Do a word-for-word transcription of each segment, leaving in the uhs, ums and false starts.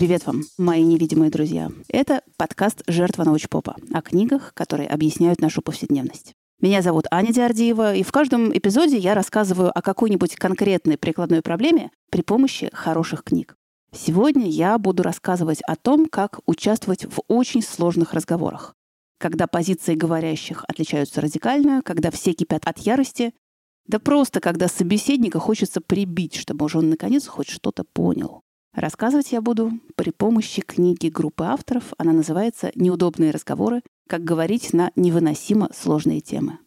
Привет вам, мои невидимые друзья. Это подкаст «Жертва научпопа» о книгах, которые объясняют нашу повседневность. Меня зовут Аня Диардеева, и в каждом эпизоде я рассказываю о какой-нибудь конкретной прикладной проблеме при помощи хороших книг. Сегодня я буду рассказывать о том, как участвовать в очень сложных разговорах. Когда позиции говорящих отличаются радикально, когда все кипят от ярости, да просто когда собеседника хочется прибить, чтобы уже он наконец хоть что-то понял. Рассказывать я буду при помощи книги группы авторов. Она называется «Неудобные разговоры. Как говорить на невыносимо сложные темы».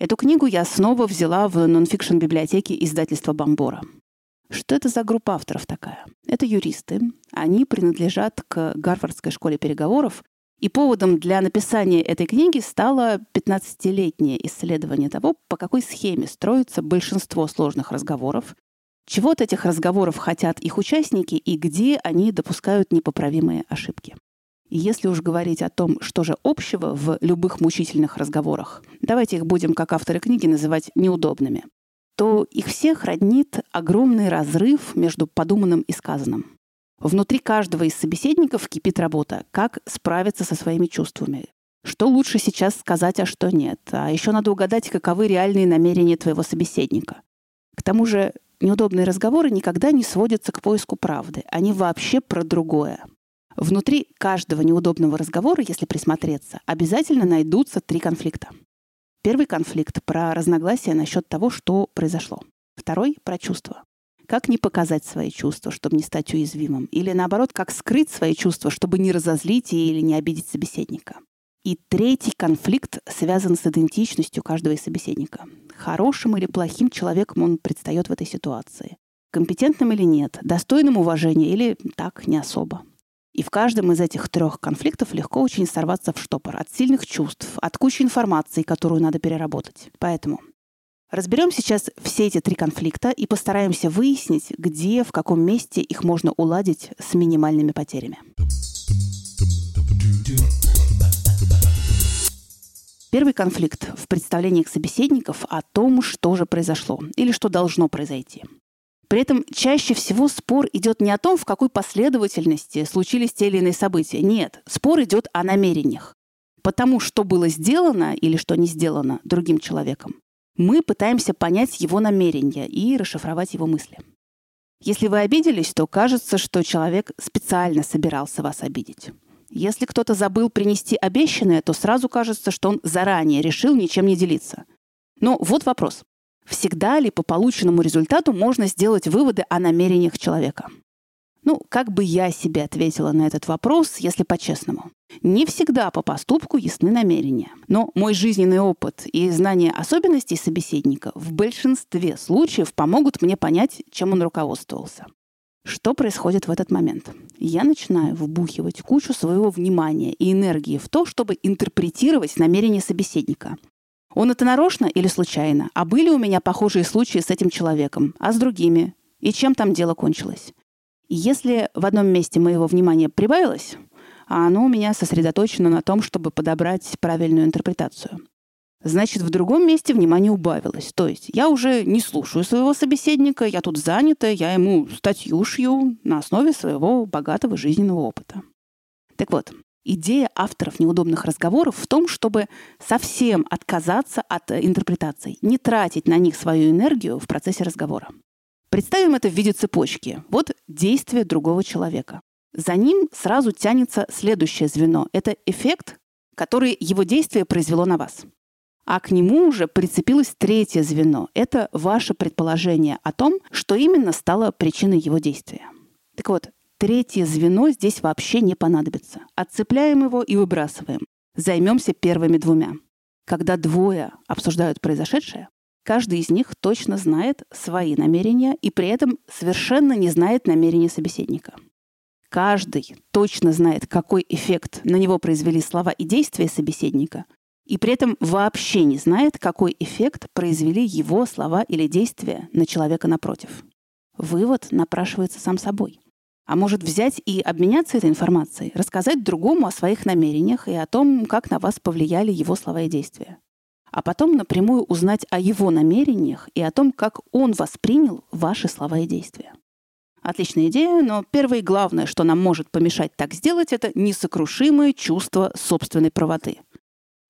Эту книгу я снова взяла в нонфикшн-библиотеке издательства «Бомбора». Что это за группа авторов такая? Это юристы. Они принадлежат к Гарвардской школе переговоров. И поводом для написания этой книги стало пятнадцатилетнее исследование того, по какой схеме строится большинство сложных разговоров, чего от этих разговоров хотят их участники и где они допускают непоправимые ошибки. И если уж говорить о том, что же общего в любых мучительных разговорах, давайте их будем, как авторы книги, называть неудобными, то их всех роднит огромный разрыв между подуманным и сказанным. Внутри каждого из собеседников кипит работа, как справиться со своими чувствами, что лучше сейчас сказать, а что нет, а еще надо угадать, каковы реальные намерения твоего собеседника. К тому же неудобные разговоры никогда не сводятся к поиску правды. Они вообще про другое. Внутри каждого неудобного разговора, если присмотреться, обязательно найдутся три конфликта. Первый конфликт про разногласия насчет того, что произошло. Второй про чувства. Как не показать свои чувства, чтобы не стать уязвимым? Или наоборот, как скрыть свои чувства, чтобы не разозлить или не обидеть собеседника? И третий конфликт связан с идентичностью каждого из собеседника. Хорошим или плохим человеком он предстает в этой ситуации. Компетентным или нет, достойным уважения или так, не особо. И в каждом из этих трех конфликтов легко очень сорваться в штопор от сильных чувств, от кучи информации, которую надо переработать. Поэтому разберем сейчас все эти три конфликта и постараемся выяснить, где, в каком месте их можно уладить с минимальными потерями. Первый конфликт в представлениях собеседников о том, что же произошло или что должно произойти. При этом чаще всего спор идет не о том, в какой последовательности случились те или иные события. Нет, спор идет о намерениях. Потому что было сделано или что не сделано другим человеком, мы пытаемся понять его намерения и расшифровать его мысли. Если вы обиделись, то кажется, что человек специально собирался вас обидеть. Если кто-то забыл принести обещанное, то сразу кажется, что он заранее решил ничем не делиться. Но вот вопрос. Всегда ли по полученному результату можно сделать выводы о намерениях человека? Ну, как бы я себе ответила на этот вопрос, если по-честному? Не всегда по поступку ясны намерения. Но мой жизненный опыт и знание особенностей собеседника в большинстве случаев помогут мне понять, чем он руководствовался. Что происходит в этот момент? Я начинаю вбухивать кучу своего внимания и энергии в то, чтобы интерпретировать намерения собеседника. Он это нарочно или случайно? А были у меня похожие случаи с этим человеком, а с другими? И чем там дело кончилось? И если в одном месте моего внимания прибавилось, а оно у меня сосредоточено на том, чтобы подобрать правильную интерпретацию, значит, в другом месте внимание убавилось. То есть я уже не слушаю своего собеседника, я тут занята, я ему статью шью на основе своего богатого жизненного опыта. Так вот, идея авторов неудобных разговоров в том, чтобы совсем отказаться от интерпретаций, не тратить на них свою энергию в процессе разговора. Представим это в виде цепочки. Вот действие другого человека. За ним сразу тянется следующее звено. Это эффект, который его действие произвело на вас. А к нему уже прицепилось третье звено. Это ваше предположение о том, что именно стало причиной его действия. Так вот, третье звено здесь вообще не понадобится. Отцепляем его и выбрасываем. Займемся первыми двумя. Когда двое обсуждают произошедшее, каждый из них точно знает свои намерения и при этом совершенно не знает намерения собеседника. Каждый точно знает, какой эффект на него произвели слова и действия собеседника, и при этом вообще не знает, какой эффект произвели его слова или действия на человека напротив. Вывод напрашивается сам собой. А может взять и обменяться этой информацией, рассказать другому о своих намерениях и о том, как на вас повлияли его слова и действия. А потом напрямую узнать о его намерениях и о том, как он воспринял ваши слова и действия. Отличная идея, но первое и главное, что нам может помешать так сделать, это несокрушимое чувство собственной правоты.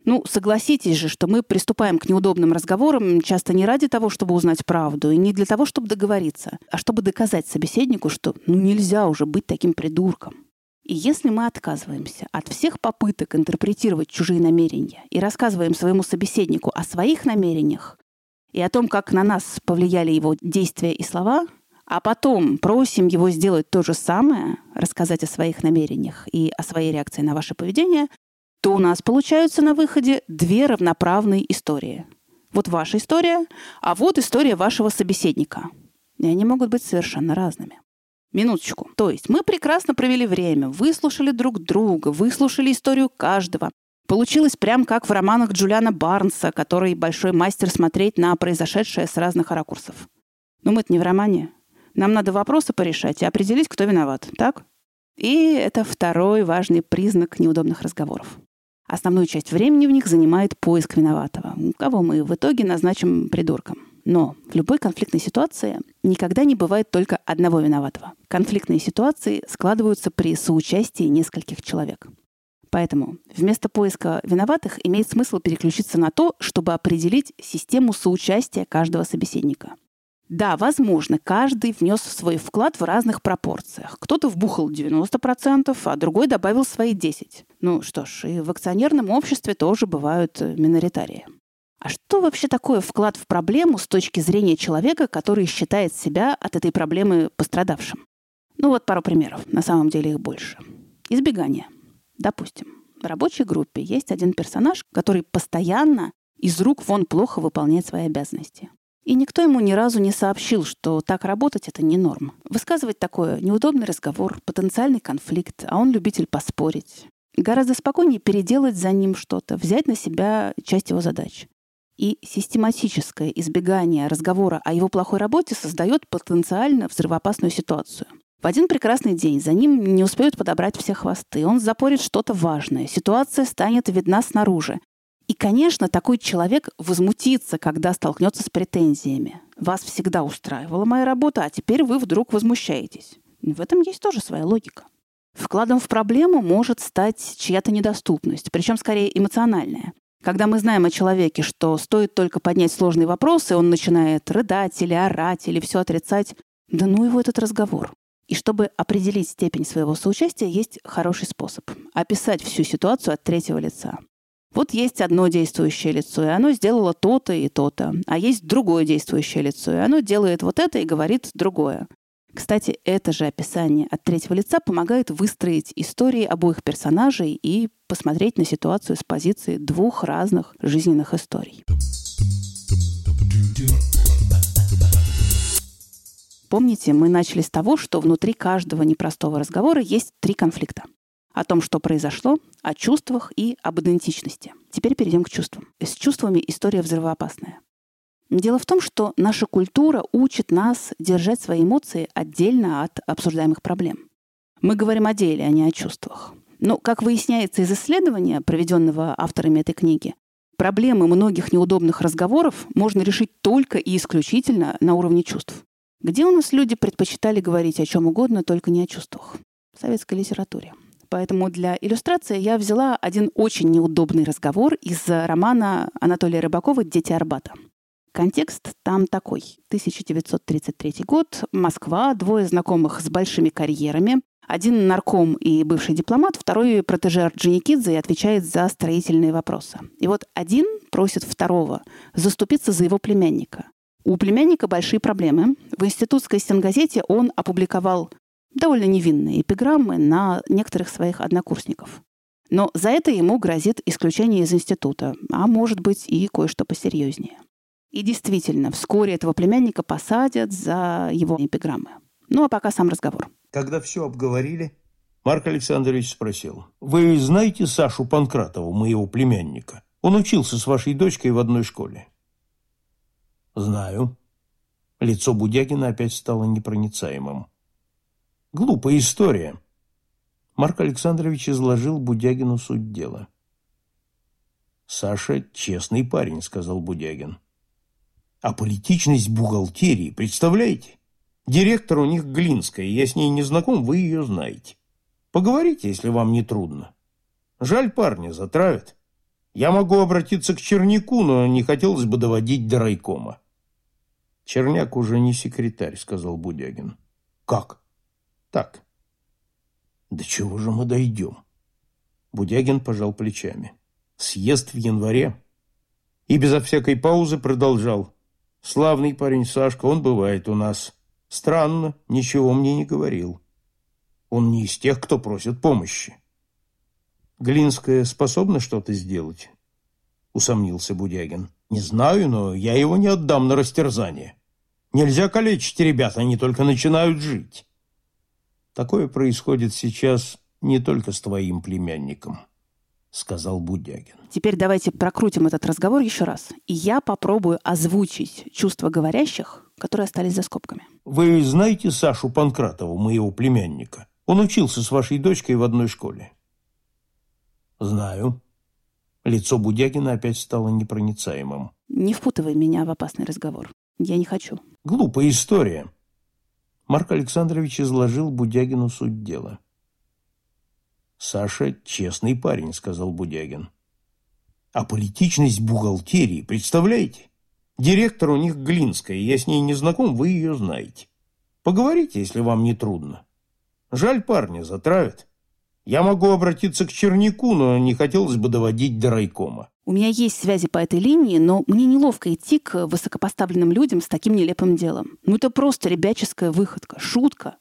Ну, согласитесь же, что мы приступаем к неудобным разговорам часто не ради того, чтобы узнать правду, и не для того, чтобы договориться, а чтобы доказать собеседнику, что ну, нельзя уже быть таким придурком. И если мы отказываемся от всех попыток интерпретировать чужие намерения и рассказываем своему собеседнику о своих намерениях и о том, как на нас повлияли его действия и слова, а потом просим его сделать то же самое, рассказать о своих намерениях и о своей реакции на ваше поведение, то у нас получаются на выходе две равноправные истории. Вот ваша история, а вот история вашего собеседника. И они могут быть совершенно разными. Минуточку. То есть мы прекрасно провели время, выслушали друг друга, выслушали историю каждого. Получилось прям как в романах Джулиана Барнса, который большой мастер смотреть на произошедшее с разных ракурсов. Но мы-то не в романе. Нам надо вопросы порешать и определить, кто виноват, так? И это второй важный признак неудобных разговоров. Основную часть времени в них занимает поиск виноватого, кого мы в итоге назначим придурком. Но в любой конфликтной ситуации никогда не бывает только одного виноватого. Конфликтные ситуации складываются при соучастии нескольких человек. Поэтому вместо поиска виноватых имеет смысл переключиться на то, чтобы определить систему соучастия каждого собеседника. Да, возможно, каждый внес свой вклад в разных пропорциях. Кто-то вбухал девяносто процентов, а другой добавил свои десять процентов. Ну что ж, и в акционерном обществе тоже бывают миноритарии. А что вообще такое вклад в проблему с точки зрения человека, который считает себя от этой проблемы пострадавшим? Ну вот пару примеров, на самом деле их больше. Избегание. Допустим, в рабочей группе есть один персонаж, который постоянно из рук вон плохо выполняет свои обязанности. И никто ему ни разу не сообщил, что так работать — это не норма. Высказывать такое — неудобный разговор, потенциальный конфликт, а он любитель поспорить. Гораздо спокойнее переделать за ним что-то, взять на себя часть его задач. И систематическое избегание разговора о его плохой работе создает потенциально взрывоопасную ситуацию. В один прекрасный день за ним не успеют подобрать все хвосты, он запорит что-то важное, ситуация станет видна снаружи. И, конечно, такой человек возмутится, когда столкнется с претензиями. Вас всегда устраивала моя работа, а теперь вы вдруг возмущаетесь. В этом есть тоже своя логика. Вкладом в проблему может стать чья-то недоступность, причем скорее эмоциональная. Когда мы знаем о человеке, что стоит только поднять сложные вопросы, он начинает рыдать или орать, или все отрицать. Да ну его этот разговор. И чтобы определить степень своего соучастия, есть хороший способ – описать всю ситуацию от третьего лица. Вот есть одно действующее лицо, и оно сделало то-то и то-то. А есть другое действующее лицо, и оно делает вот это и говорит другое. Кстати, это же описание от третьего лица помогает выстроить истории обоих персонажей и посмотреть на ситуацию с позиции двух разных жизненных историй. Помните, мы начали с того, что внутри каждого непростого разговора есть три конфликта. О том, что произошло, о чувствах и об идентичности. Теперь перейдем к чувствам. С чувствами история взрывоопасная. Дело в том, что наша культура учит нас держать свои эмоции отдельно от обсуждаемых проблем. Мы говорим о деле, а не о чувствах. Но, как выясняется из исследования, проведенного авторами этой книги, проблемы многих неудобных разговоров можно решить только и исключительно на уровне чувств. Где у нас люди предпочитали говорить о чем угодно, только не о чувствах? В советской литературе. Поэтому для иллюстрации я взяла один очень неудобный разговор из романа Анатолия Рыбакова «Дети Арбата». Контекст там такой. тысяча девятьсот тридцать третий год, Москва, двое знакомых с большими карьерами. Один нарком и бывший дипломат, второй протеже Орджоникидзе и отвечает за строительные вопросы. И вот один просит второго заступиться за его племянника. У племянника большие проблемы. В институтской стенгазете он опубликовал довольно невинные эпиграммы на некоторых своих однокурсников. Но за это ему грозит исключение из института, а может быть и кое-что посерьезнее. И действительно, вскоре этого племянника посадят за его эпиграммы. Ну а пока сам разговор. Когда все обговорили, Марк Александрович спросил: «Вы знаете Сашу Панкратову, моего племянника? Он учился с вашей дочкой в одной школе». «Знаю». Лицо Будягина опять стало непроницаемым. «Глупая история». Марк Александрович изложил Будягину суть дела. «Саша – честный парень», – сказал Будягин. «А политичность бухгалтерии, представляете? Директор у них Глинская, я с ней не знаком, вы ее знаете. Поговорите, если вам не трудно. Жаль, парня затравят. Я могу обратиться к Черняку, но не хотелось бы доводить до райкома. Черняк уже не секретарь, сказал Будягин. Как? Так. До чего же мы дойдем? Будягин пожал плечами. Съезд в январе. И безо всякой паузы продолжал. Славный парень Сашка, он бывает у нас. Странно, ничего мне не говорил. Он не из тех, кто просит помощи. Глинская способна что-то сделать? Усомнился Будягин. Не знаю, но я его не отдам на растерзание. Нельзя калечить ребят, они только начинают жить. Такое происходит сейчас не только с твоим племянником, сказал Будягин. Теперь давайте прокрутим этот разговор еще раз. И я попробую озвучить чувства говорящих, которые остались за скобками. Вы знаете Сашу Панкратову, моего племянника? Он учился с вашей дочкой в одной школе. Знаю. Лицо Будягина опять стало непроницаемым. Не впутывай меня в опасный разговор. Я не хочу. Глупая история. Марк Александрович изложил Будягину суть дела. Саша честный парень, сказал Будягин. А политичность бухгалтерии, представляете? Директор у них Глинская, я с ней не знаком, вы ее знаете. Поговорите, если вам не трудно. Жаль, парня затравят. Я могу обратиться к Черняку, но не хотелось бы доводить до райкома. У меня есть связи по этой линии, но мне неловко идти к высокопоставленным людям с таким нелепым делом. Ну это просто ребяческая выходка, шутка.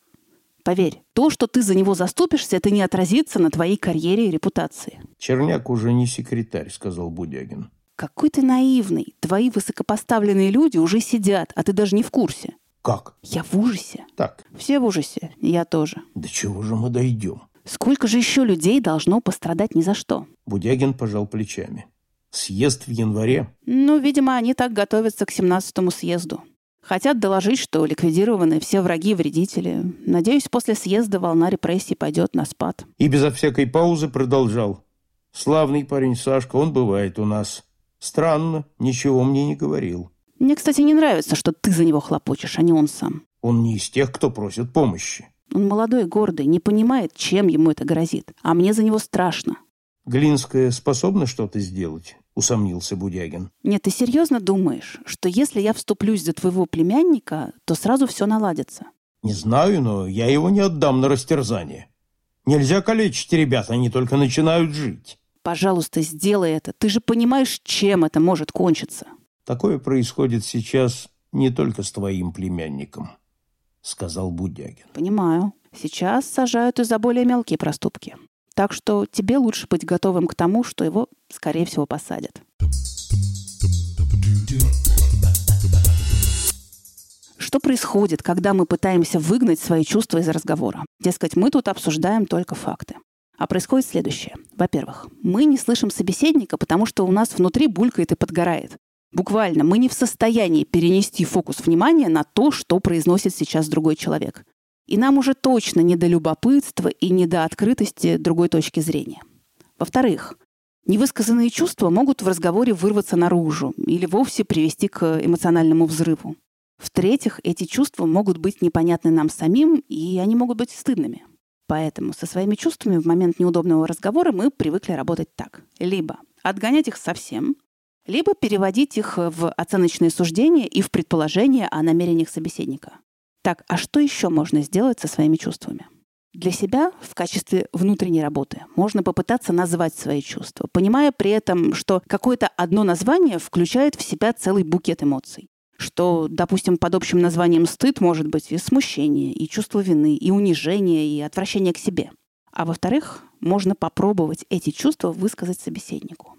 Поверь, то, что ты за него заступишься, это не отразится на твоей карьере и репутации. Черняк уже не секретарь, сказал Будягин. Какой ты наивный. Твои высокопоставленные люди уже сидят, а ты даже не в курсе. Как? Я в ужасе. Так. Все в ужасе, я тоже. До чего же мы дойдем? Сколько же еще людей должно пострадать ни за что? Будягин пожал плечами. Съезд в январе? Ну, видимо, они так готовятся к семнадцатому съезду. Хотят доложить, что ликвидированы все враги и вредители. Надеюсь, после съезда волна репрессий пойдет на спад. И безо всякой паузы продолжал. Славный парень Сашка, он бывает у нас. Странно, ничего мне не говорил. Мне, кстати, не нравится, что ты за него хлопочешь, а не он сам. Он не из тех, кто просит помощи. Он молодой и гордый, не понимает, чем ему это грозит. А мне за него страшно. Глинская способна что-то сделать? Усомнился Будягин. Нет, ты серьезно думаешь, что если я вступлюсь за твоего племянника, то сразу все наладится? Не знаю, но я его не отдам на растерзание. Нельзя калечить ребят, они только начинают жить. Пожалуйста, сделай это. Ты же понимаешь, чем это может кончиться. Такое происходит сейчас не только с твоим племянником. — сказал Будягин. — Понимаю. Сейчас сажают и за более мелкие проступки. Так что тебе лучше быть готовым к тому, что его, скорее всего, посадят. Что происходит, когда мы пытаемся выгнать свои чувства из разговора? Дескать, мы тут обсуждаем только факты. А происходит следующее. Во-первых, мы не слышим собеседника, потому что у нас внутри булькает и подгорает. Буквально мы не в состоянии перенести фокус внимания на то, что произносит сейчас другой человек. И нам уже точно не до любопытства и не до открытости другой точки зрения. Во-вторых, невысказанные чувства могут в разговоре вырваться наружу или вовсе привести к эмоциональному взрыву. В-третьих, эти чувства могут быть непонятны нам самим, и они могут быть стыдными. Поэтому со своими чувствами в момент неудобного разговора мы привыкли работать так. Либо отгонять их совсем, либо переводить их в оценочные суждения и в предположения о намерениях собеседника. Так, а что еще можно сделать со своими чувствами? Для себя в качестве внутренней работы можно попытаться назвать свои чувства, понимая при этом, что какое-то одно название включает в себя целый букет эмоций. Что, допустим, под общим названием стыд может быть и смущение, и чувство вины, и унижение, и отвращение к себе. А во-вторых, можно попробовать эти чувства высказать собеседнику.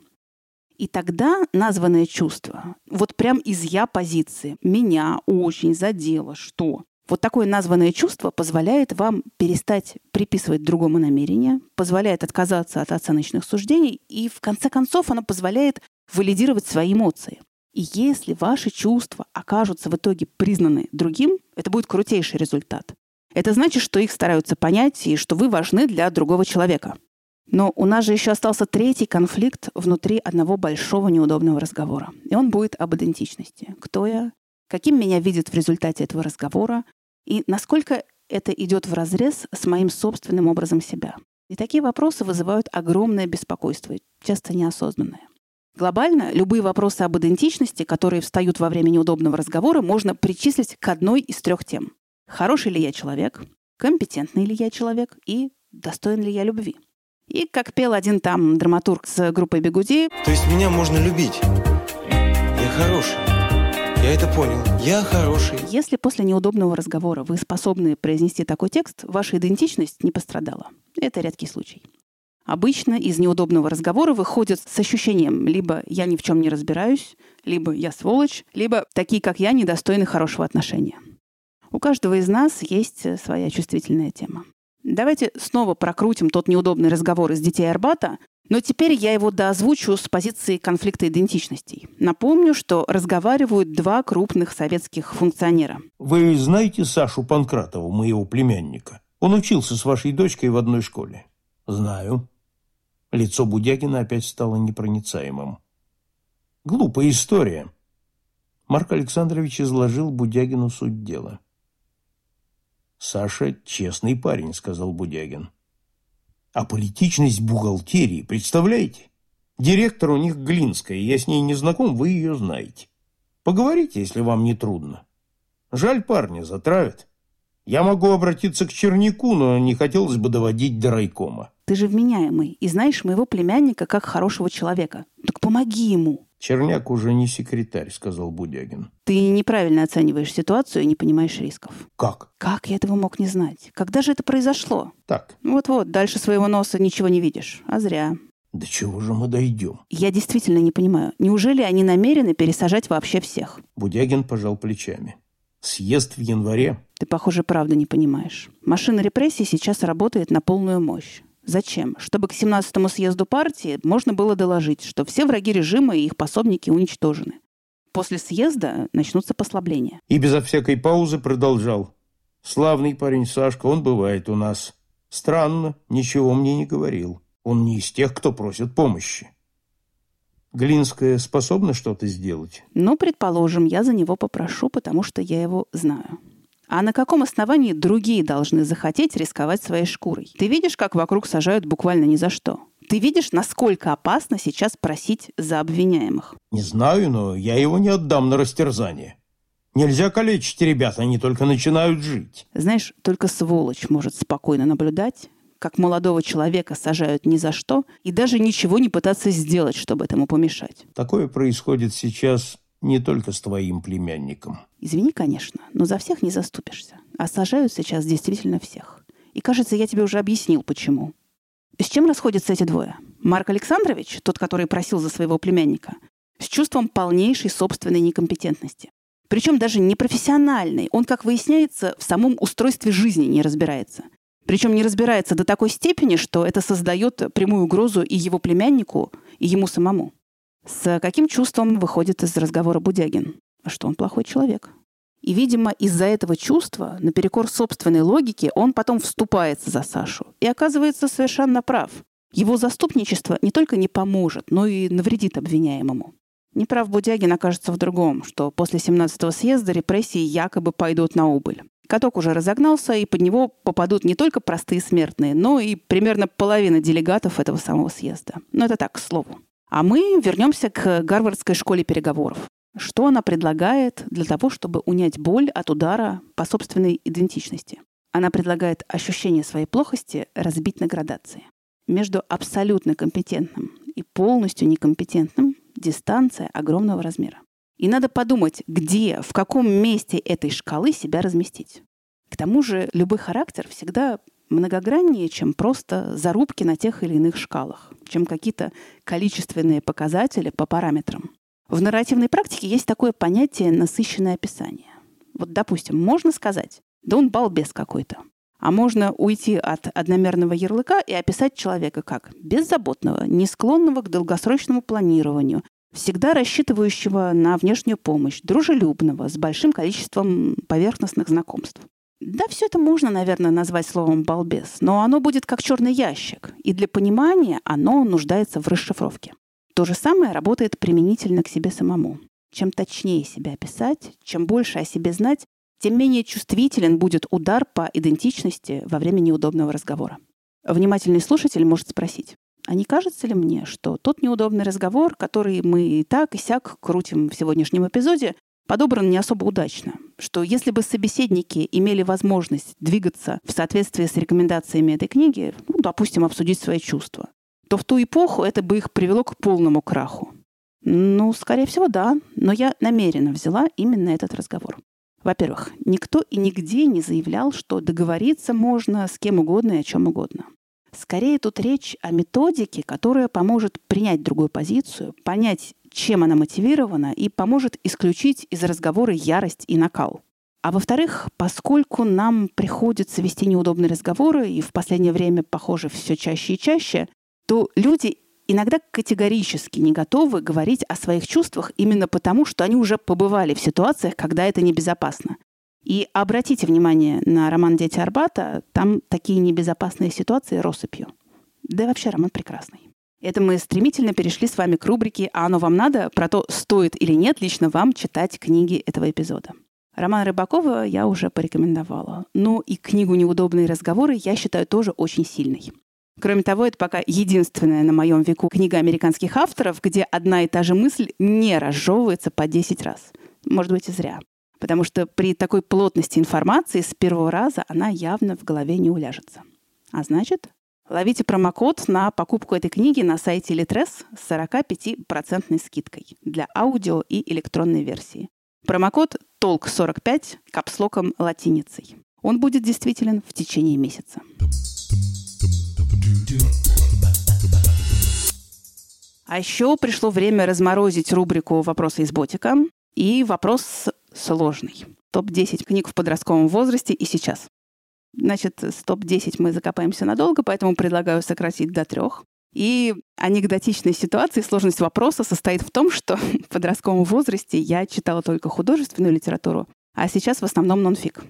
И тогда названное чувство, вот прям из «я» позиции, «меня очень задело», «что». Вот такое названное чувство позволяет вам перестать приписывать другому намерения, позволяет отказаться от оценочных суждений, и в конце концов оно позволяет валидировать свои эмоции. И если ваши чувства окажутся в итоге признаны другим, это будет крутейший результат. Это значит, что их стараются понять и что вы важны для другого человека. Но у нас же еще остался третий конфликт внутри одного большого неудобного разговора. И он будет об идентичности. Кто я? Каким меня видят в результате этого разговора? И насколько это идет вразрез с моим собственным образом себя. И такие вопросы вызывают огромное беспокойство, часто неосознанное. Глобально любые вопросы об идентичности, которые встают во время неудобного разговора, можно причислить к одной из трех тем. Хороший ли я человек? Компетентный ли я человек? И достоин ли я любви? И как пел один там драматург с группой Бегуди... То есть меня можно любить. Я хороший. Я это понял. Я хороший. Если после неудобного разговора вы способны произнести такой текст, ваша идентичность не пострадала. Это редкий случай. Обычно из неудобного разговора выходят с ощущением либо «я ни в чем не разбираюсь», либо «я сволочь», либо «такие, как я, недостойны хорошего отношения». У каждого из нас есть своя чувствительная тема. Давайте снова прокрутим тот неудобный разговор из «Детей Арбата», но теперь я его доозвучу с позиции конфликта идентичностей. Напомню, что разговаривают два крупных советских функционера. Вы знаете Сашу Панкратова, моего племянника? Он учился с вашей дочкой в одной школе. Знаю. Лицо Будягина опять стало непроницаемым. Глупая история. Марк Александрович изложил Будягину суть дела. Саша честный парень, сказал Будягин. А политичность бухгалтерии, представляете? Директор у них Глинская, я с ней не знаком, вы ее знаете. Поговорите, если вам не трудно. Жаль, парня затравят. Я могу обратиться к Черняку, но не хотелось бы доводить до райкома. Ты же вменяемый и знаешь моего племянника как хорошего человека. Так помоги ему. Черняк уже не секретарь, сказал Будягин. Ты неправильно оцениваешь ситуацию и не понимаешь рисков. Как? Как я этого мог не знать? Когда же это произошло? Так. Вот-вот, дальше своего носа ничего не видишь. А зря. До чего же мы дойдем? Я действительно не понимаю. Неужели они намерены пересажать вообще всех? Будягин пожал плечами. Съезд в январе. Ты, похоже, правда не понимаешь. Машина репрессий сейчас работает на полную мощь. Зачем? Чтобы к семнадцатому съезду партии можно было доложить, что все враги режима и их пособники уничтожены. После съезда начнутся послабления. И безо всякой паузы продолжал. Славный парень Сашка, он бывает у нас. Странно, ничего мне не говорил. Он не из тех, кто просит помощи. Глинская способна что-то сделать? Ну, предположим, я за него попрошу, потому что я его знаю. А на каком основании другие должны захотеть рисковать своей шкурой? Ты видишь, как вокруг сажают буквально ни за что? Ты видишь, насколько опасно сейчас просить за обвиняемых? Не знаю, но я его не отдам на растерзание. Нельзя калечить ребят, они только начинают жить. Знаешь, только сволочь может спокойно наблюдать, как молодого человека сажают ни за что, и даже ничего не пытаться сделать, чтобы этому помешать. Такое происходит сейчас не только с твоим племянником. Извини, конечно, но за всех не заступишься. А сажают сейчас действительно всех. И, кажется, я тебе уже объяснил, почему. С чем расходятся эти двое? Марк Александрович, тот, который просил за своего племянника, с чувством полнейшей собственной некомпетентности. Причем даже непрофессиональной. Он, как выясняется, в самом устройстве жизни не разбирается. Причем не разбирается до такой степени, что это создает прямую угрозу и его племяннику, и ему самому. С каким чувством выходит из разговора Будягин? Что он плохой человек. И, видимо, из-за этого чувства, наперекор собственной логике, он потом вступается за Сашу и оказывается совершенно прав. Его заступничество не только не поможет, но и навредит обвиняемому. Неправ Будягин окажется в другом, что после семнадцатого съезда репрессии якобы пойдут на убыль. Каток уже разогнался, и под него попадут не только простые смертные, но и примерно половина делегатов этого самого съезда. Но это так, к слову. А мы вернемся к Гарвардской школе переговоров. Что она предлагает для того, чтобы унять боль от удара по собственной идентичности? Она предлагает ощущение своей плохости разбить на градации. Между абсолютно компетентным и полностью некомпетентным дистанция огромного размера. И надо подумать, где, в каком месте этой шкалы себя разместить. К тому же любой характер всегда многограннее, чем просто зарубки на тех или иных шкалах, чем какие-то количественные показатели по параметрам. В нарративной практике есть такое понятие «насыщенное описание». Вот, допустим, можно сказать «да он балбес какой-то», а можно уйти от одномерного ярлыка и описать человека как беззаботного, не склонного к долгосрочному планированию, всегда рассчитывающего на внешнюю помощь, дружелюбного, с большим количеством поверхностных знакомств. Да, все это можно, наверное, назвать словом «балбес», но оно будет как черный ящик, и для понимания оно нуждается в расшифровке. То же самое работает применительно к себе самому. Чем точнее себя описать, чем больше о себе знать, тем менее чувствителен будет удар по идентичности во время неудобного разговора. Внимательный слушатель может спросить, а не кажется ли мне, что тот неудобный разговор, который мы и так и сяк крутим в сегодняшнем эпизоде, подобран не особо удачно, что если бы собеседники имели возможность двигаться в соответствии с рекомендациями этой книги, ну, допустим, обсудить свои чувства, то в ту эпоху это бы их привело к полному краху. Ну, скорее всего, да, но я намеренно взяла именно этот разговор. Во-первых, никто и нигде не заявлял, что договориться можно с кем угодно и о чем угодно. Скорее тут речь о методике, которая поможет принять другую позицию, понять, чем она мотивирована, и поможет исключить из разговора ярость и накал. А во-вторых, поскольку нам приходится вести неудобные разговоры, и в последнее время, похоже, все чаще и чаще, то люди иногда категорически не готовы говорить о своих чувствах именно потому, что они уже побывали в ситуациях, когда это небезопасно. И обратите внимание на роман «Дети Арбата», там такие небезопасные ситуации россыпью. Да и вообще роман прекрасный. Это мы стремительно перешли с вами к рубрике «А оно вам надо?» про то, стоит или нет лично вам читать книги этого эпизода. Роман Рыбакова я уже порекомендовала. Но и книгу «Неудобные разговоры» я считаю тоже очень сильной. Кроме того, это пока единственная на моем веку книга американских авторов, где одна и та же мысль не разжевывается по десять раз. Может быть, и зря. Потому что при такой плотности информации с первого раза она явно в голове не уляжется. А значит, ловите промокод на покупку этой книги на сайте Литрес с сорок пять процентов скидкой для аудио и электронной версии. Промокод толк сорок пять капслоком латиницей. Он будет действителен в течение месяца. А еще пришло время разморозить рубрику «Вопросы из ботика» и вопрос сложный. топ десять книг в подростковом возрасте и сейчас. Значит, с топ десять мы закопаемся надолго, поэтому предлагаю сократить до трех. И анекдотичная ситуация и сложность вопроса состоит в том, что в подростковом возрасте я читала только художественную литературу, а сейчас в основном нонфик.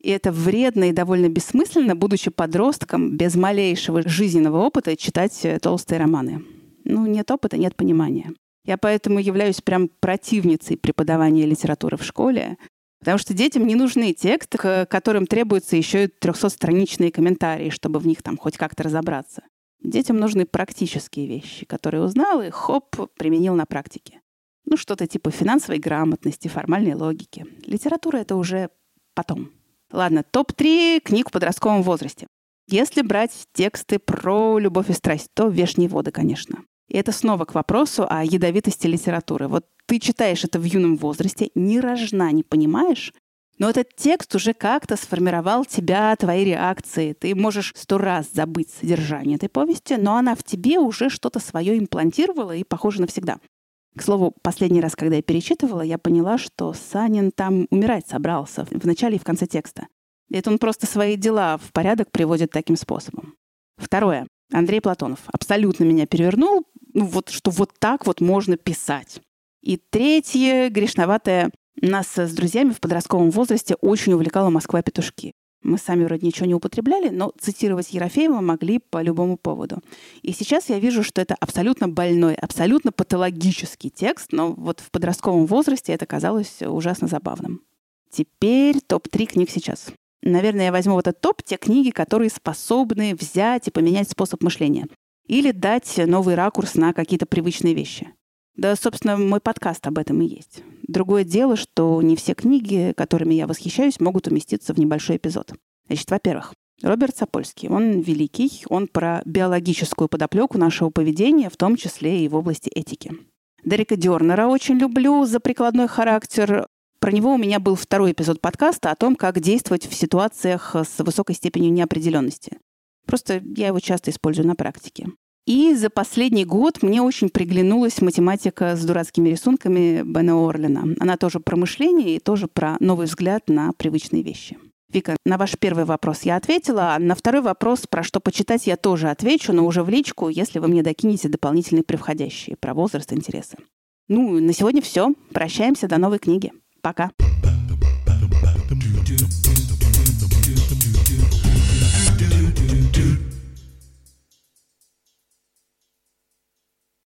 И это вредно и довольно бессмысленно, будучи подростком, без малейшего жизненного опыта читать толстые романы. Ну, нет опыта, нет понимания. Я поэтому являюсь прям противницей преподавания литературы в школе, потому что детям не нужны тексты, к которым требуются еще и трехсотстраничные комментарии, чтобы в них там хоть как-то разобраться. Детям нужны практические вещи, которые узнал и, хоп, применил на практике. Ну, что-то типа финансовой грамотности, формальной логики. Литература — это уже потом. Ладно, топ три книг в подростковом возрасте. Если брать тексты про любовь и страсть, то «Вешние воды», конечно. И это снова к вопросу о ядовитости литературы. Вот ты читаешь это в юном возрасте, ни рожна не понимаешь, но этот текст уже как-то сформировал тебя, твои реакции. Ты можешь сто раз забыть содержание этой повести, но она в тебе уже что-то свое имплантировала и похоже навсегда. К слову, последний раз, когда я перечитывала, я поняла, что Санин там умирать собрался в начале и в конце текста. Это он просто свои дела в порядок приводит таким способом. Второе. Андрей Платонов абсолютно меня перевернул, ну, вот, что вот так вот можно писать. И третье, грешноватое. Нас с друзьями в подростковом возрасте очень увлекала «Москва петушки». Мы сами вроде ничего не употребляли, но цитировать Ерофеева могли по любому поводу. И сейчас я вижу, что это абсолютно больной, абсолютно патологический текст, но вот в подростковом возрасте это казалось ужасно забавным. Теперь топ три книг сейчас. Наверное, я возьму в этот топ те книги, которые способны взять и поменять способ мышления. Или дать новый ракурс на какие-то привычные вещи. Да, собственно, мой подкаст об этом и есть. Другое дело, что не все книги, которыми я восхищаюсь, могут уместиться в небольшой эпизод. Значит, во-первых, Роберт Сапольский. Он великий, он про биологическую подоплеку нашего поведения, в том числе и в области этики. Дитриха Дёрнера очень люблю за прикладной характер. Про него у меня был второй эпизод подкаста о том, как действовать в ситуациях с высокой степенью неопределенности. Просто я его часто использую на практике. И за последний год мне очень приглянулась математика с дурацкими рисунками Бена Орлина. Она тоже про мышление и тоже про новый взгляд на привычные вещи. Вика, на ваш первый вопрос я ответила, а на второй вопрос, про что почитать, я тоже отвечу, но уже в личку, если вы мне докинете дополнительные превходящие про возраст и интересы. Ну, на сегодня все. Прощаемся до новой книги. Пока.